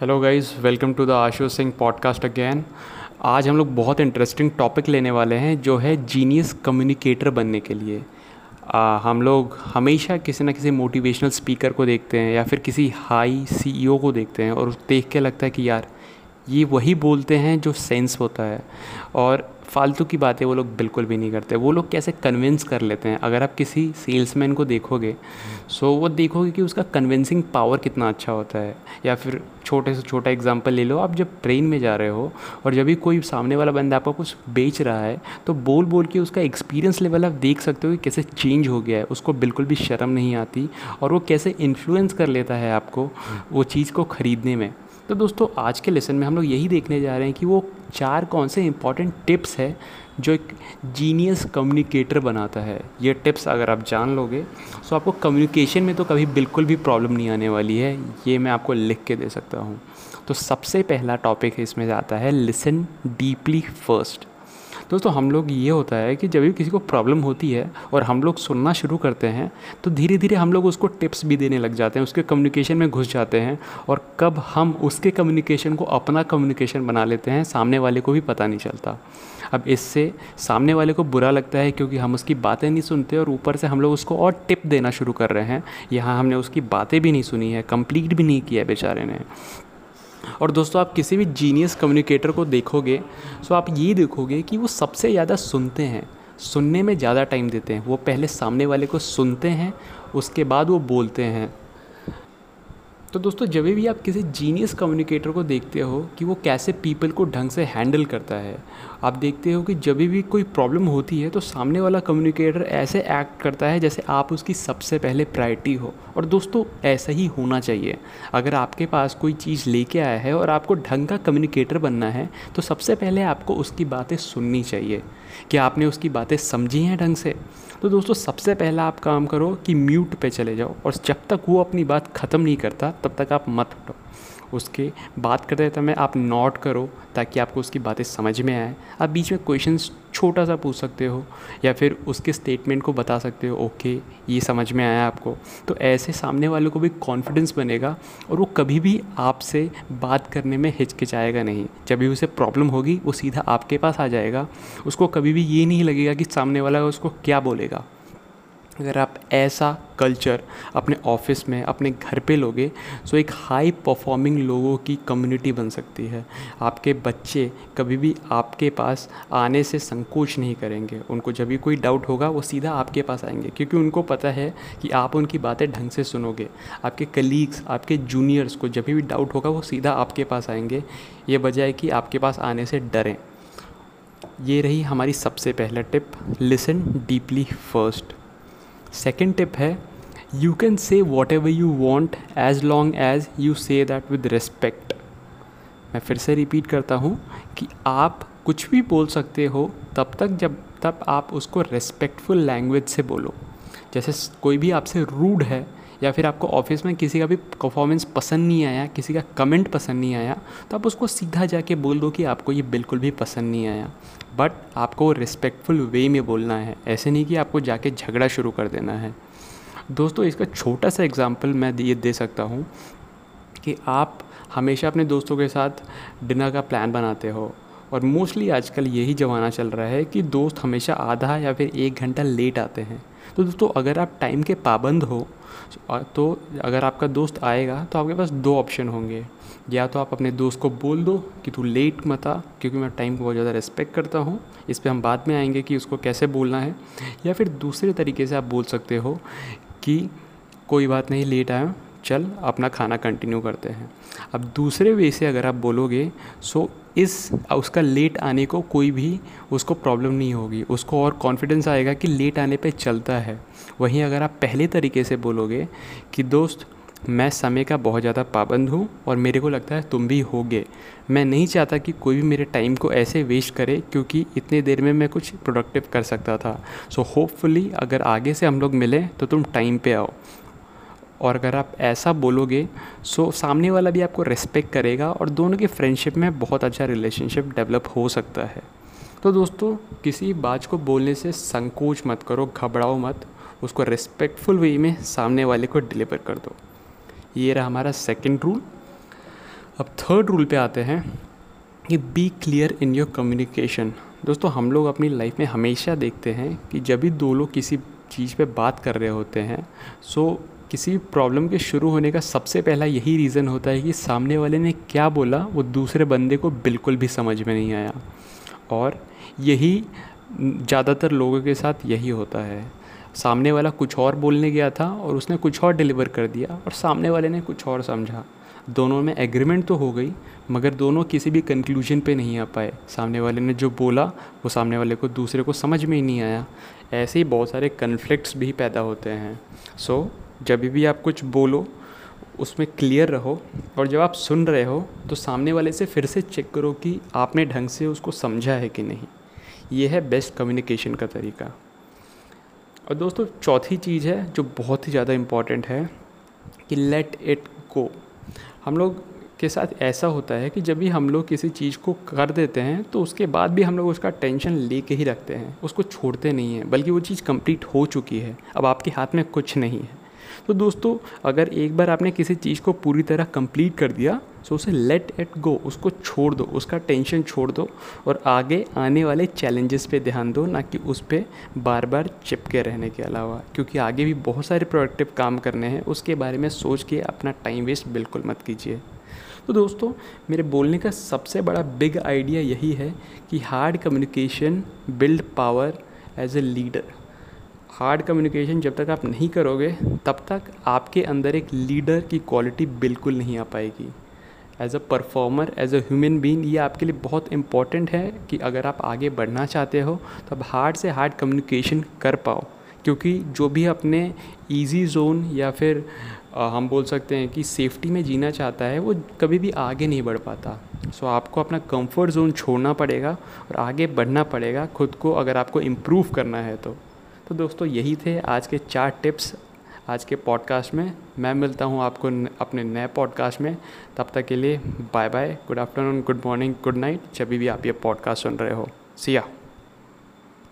Hello guys, welcome to the Ashu Singh podcast again. आज हम लोग बहुत इंटरेस्टिंग टॉपिक लेने वाले हैं जो है जीनियस कम्युनिकेटर बनने के लिए। हम लोग हमेशा किसी ना किसी मोटिवेशनल स्पीकर को देखते हैं या फिर किसी हाई सीईओ को देखते हैं और देख के लगता है कि यार ये वही बोलते हैं जो सेंस होता है, और फालतू की बातें वो लोग बिल्कुल भी नहीं करते। वो लोग कैसे कन्विंस कर लेते हैं। अगर आप किसी सेल्समैन को देखोगे सो वो देखोगे कि उसका कन्विंसिंग पावर कितना अच्छा होता है। या फिर छोटे से छोटा एग्जांपल ले लो, आप जब ट्रेन में जा रहे हो और जब भी कोई सामने वाला बंदा आपको कुछ बेच रहा है तो बोल बोल के उसका एक्सपीरियंस लेवल आप देख सकते हो कि कैसे चेंज हो गया है। उसको बिल्कुल भी शर्म नहीं आती और वो कैसे इन्फ्लुएंस कर लेता है आपको वो चीज़ को ख़रीदने में। तो दोस्तों, आज के लेसन में हम लोग यही देखने जा रहे हैं कि वो चार कौन से इम्पॉर्टेंट टिप्स है जो एक जीनियस कम्युनिकेटर बनाता है। ये टिप्स अगर आप जान लोगे तो आपको कम्युनिकेशन में तो कभी बिल्कुल भी प्रॉब्लम नहीं आने वाली है, ये मैं आपको लिख के दे सकता हूँ। तो सबसे पहला टॉपिक इसमें आता है लिसन डीपली फर्स्ट। दोस्तों, हम लोग ये होता है कि जब भी किसी को प्रॉब्लम होती है और हम लोग सुनना शुरू करते हैं तो धीरे धीरे हम लोग उसको टिप्स भी देने लग जाते हैं, उसके कम्युनिकेशन में घुस जाते हैं, और कब हम उसके कम्युनिकेशन को अपना कम्युनिकेशन बना लेते हैं सामने वाले को भी पता नहीं चलता। अब इससे सामने वाले को बुरा लगता है क्योंकि हम उसकी बातें नहीं सुनते और ऊपर से हम लोग उसको और टिप देना शुरू कर रहे हैं। यहाँ हमने उसकी बातें भी नहीं सुनी है, कंप्लीट भी नहीं किया है बेचारे ने। और दोस्तों, आप किसी भी जीनियस कम्युनिकेटर को देखोगे तो आप ये देखोगे कि वो सबसे ज़्यादा सुनते हैं, सुनने में ज़्यादा टाइम देते हैं। वो पहले सामने वाले को सुनते हैं, उसके बाद वो बोलते हैं। तो दोस्तों, जब भी आप किसी जीनियस कम्युनिकेटर को देखते हो कि वो कैसे पीपल को ढंग से हैंडल करता है, आप देखते हो कि जब भी कोई प्रॉब्लम होती है तो सामने वाला कम्युनिकेटर ऐसे एक्ट करता है जैसे आप उसकी सबसे पहले प्रायोरिटी हो। और दोस्तों, ऐसा ही होना चाहिए। अगर आपके पास कोई चीज़ लेके आया है और आपको ढंग का कम्युनिकेटर बनना है तो सबसे पहले आपको उसकी बातें सुननी चाहिए। क्या आपने उसकी बातें समझी हैं ढंग से? तो दोस्तों, सबसे पहला आप काम करो कि म्यूट पे चले जाओ और जब तक वो अपनी बात ख़त्म नहीं करता तब तक आप मत उठो। उसके बात करते समय आप नोट करो ताकि आपको उसकी बातें समझ में आए। आप बीच में क्वेश्चंस छोटा सा पूछ सकते हो या फिर उसके स्टेटमेंट को बता सकते हो, ओके ये समझ में आया आपको। तो ऐसे सामने वालों को भी कॉन्फिडेंस बनेगा और वो कभी भी आपसे बात करने में हिचकिचाएगा नहीं। जब भी उसे प्रॉब्लम होगी वो सीधा आपके पास आ जाएगा। उसको कभी भी ये नहीं लगेगा कि सामने वाला उसको क्या बोलेगा। अगर आप ऐसा कल्चर अपने ऑफिस में, अपने घर पे लोगे तो एक हाई परफॉर्मिंग लोगों की कम्युनिटी बन सकती है। आपके बच्चे कभी भी आपके पास आने से संकोच नहीं करेंगे। उनको जब भी कोई डाउट होगा वो सीधा आपके पास आएंगे क्योंकि उनको पता है कि आप उनकी बातें ढंग से सुनोगे। आपके कलीग्स, आपके जूनियर्स को जब भी डाउट होगा वो सीधा आपके पास आएंगे, ये बजाय कि आपके पास आने से डरें। ये रही हमारी सबसे पहला tip, listen deeply first. Second tip है you can say whatever you want as long as you say that with respect. मैं फिर से रिपीट करता हूँ कि आप कुछ भी बोल सकते हो जब तक आप उसको रेस्पेक्टफुल लैंग्वेज से बोलो। जैसे कोई भी आपसे रूड है या फिर आपको ऑफिस में किसी का भी परफॉर्मेंस पसंद नहीं आया, किसी का कमेंट पसंद नहीं आया, तो आप उसको सीधा जाके बोल दो कि आपको ये बिल्कुल भी पसंद नहीं आया। बट आपको रिस्पेक्टफुल वे में बोलना है, ऐसे नहीं कि आपको जाके झगड़ा शुरू कर देना है। दोस्तों, इसका छोटा सा एग्जांपल मैं ये दे सकता हूँ कि आप हमेशा अपने दोस्तों के साथ डिनर का प्लान बनाते हो, और मोस्टली आजकल यही ज़माना चल रहा है कि दोस्त हमेशा आधा या फिर एक घंटा लेट आते हैं। तो दोस्तों, अगर आप टाइम के पाबंद हो तो अगर आपका दोस्त आएगा तो आपके पास दो ऑप्शन होंगे। या तो आप अपने दोस्त को बोल दो कि तू लेट मत आ क्योंकि मैं टाइम को बहुत ज़्यादा रिस्पेक्ट करता हूँ, इस पर हम बाद में आएंगे कि उसको कैसे बोलना है। या फिर दूसरे तरीके से आप बोल सकते हो कि कोई बात नहीं, लेट आया, चल अपना खाना कंटिन्यू करते हैं। अब दूसरे वे से अगर आप बोलोगे सो उसका लेट आने को कोई भी उसको प्रॉब्लम नहीं होगी, उसको और कॉन्फिडेंस आएगा कि लेट आने पे चलता है। वहीं अगर आप पहले तरीके से बोलोगे कि दोस्त मैं समय का बहुत ज़्यादा पाबंद हूँ और मेरे को लगता है तुम भी होगे, मैं नहीं चाहता कि कोई भी मेरे टाइम को ऐसे वेस्ट करे क्योंकि इतने देर में मैं कुछ प्रोडक्टिव कर सकता था। सो होपफुली अगर आगे से हम लोग मिलें तो तुम टाइम पे आओ। और अगर आप ऐसा बोलोगे सो सामने वाला भी आपको रिस्पेक्ट करेगा और दोनों की फ्रेंडशिप में बहुत अच्छा रिलेशनशिप डेवलप हो सकता है। तो दोस्तों, किसी बात को बोलने से संकोच मत करो, घबराओ मत, उसको रिस्पेक्टफुल वे में सामने वाले को डिलीवर कर दो। ये रहा हमारा सेकंड रूल। अब थर्ड रूल पे आते हैं कि be clear in your communication. दोस्तों हम लोग अपनी लाइफ में हमेशा देखते हैं कि जब भी दो लोग किसी चीज़ पे बात कर रहे होते हैं सो किसी प्रॉब्लम के शुरू होने का सबसे पहला यही रीज़न होता है कि सामने वाले ने क्या बोला वो दूसरे बंदे को बिल्कुल भी समझ में नहीं आया, और यही ज़्यादातर लोगों के साथ यही होता है। सामने वाला कुछ और बोलने गया था और उसने कुछ और डिलीवर कर दिया और सामने वाले ने कुछ और समझा। दोनों में एग्रीमेंट तो हो गई मगर दोनों किसी भी कंक्लूजन पे नहीं आ पाए। सामने वाले ने जो बोला वो सामने वाले को दूसरे को समझ में ही नहीं आया। ऐसे ही बहुत सारे कन्फ्लिक्ट्स भी पैदा होते हैं। सो जब भी आप कुछ बोलो उसमें क्लियर रहो, और जब आप सुन रहे हो तो सामने वाले से फिर से चेक करो कि आपने ढंग से उसको समझा है कि नहीं। ये है बेस्ट कम्युनिकेशन का तरीका। और दोस्तों चौथी चीज़ है जो बहुत ही ज़्यादा इम्पॉर्टेंट है कि लेट इट गो। हम लोग के साथ ऐसा होता है कि जब भी हम लोग किसी चीज़ को कर देते हैं तो उसके बाद भी हम लोग उसका टेंशन ले के ही रखते हैं, उसको छोड़ते नहीं हैं, बल्कि वो चीज़ कंप्लीट हो चुकी है, अब आपके हाथ में कुछ नहीं है। तो दोस्तों अगर एक बार आपने किसी चीज़ को पूरी तरह कंप्लीट कर दिया सो उसे लेट इट गो, उसको छोड़ दो, उसका टेंशन छोड़ दो और आगे आने वाले चैलेंजेस पे ध्यान दो, ना कि उस पर बार बार चिपके रहने के अलावा, क्योंकि आगे भी बहुत सारे प्रोडक्टिव काम करने हैं। उसके बारे में सोच के अपना टाइम वेस्ट बिल्कुल मत कीजिए। तो दोस्तों मेरे बोलने का सबसे बड़ा बिग आइडिया यही है कि hard communication build power as a leader. Hard communication जब तक आप नहीं करोगे तब तक आपके अंदर एक लीडर की क्वालिटी बिल्कुल नहीं आ पाएगी। As a performer, as a human being ये आपके लिए बहुत इम्पॉर्टेंट है कि अगर आप आगे बढ़ना चाहते हो तो आप हार्ड से हार्ड कम्युनिकेशन कर पाओ, क्योंकि जो भी अपने ईजी जोन या फिर हम बोल सकते हैं कि सेफ्टी में जीना चाहता है वो कभी भी आगे नहीं बढ़ पाता। सो आपको अपना कंफर्ट जोन छोड़ना पड़ेगा और आगे बढ़ना पड़ेगा खुद को अगर आपको इम्प्रूव करना है तो। तो दोस्तों यही थे आज के 4 टिप्स आज के पॉडकास्ट में। मैं मिलता हूँ आपको अपने नए पॉडकास्ट में। तब तक के लिए bye bye, good afternoon, good morning, good night, जब भी आप ये पॉडकास्ट सुन रहे हो। सी या।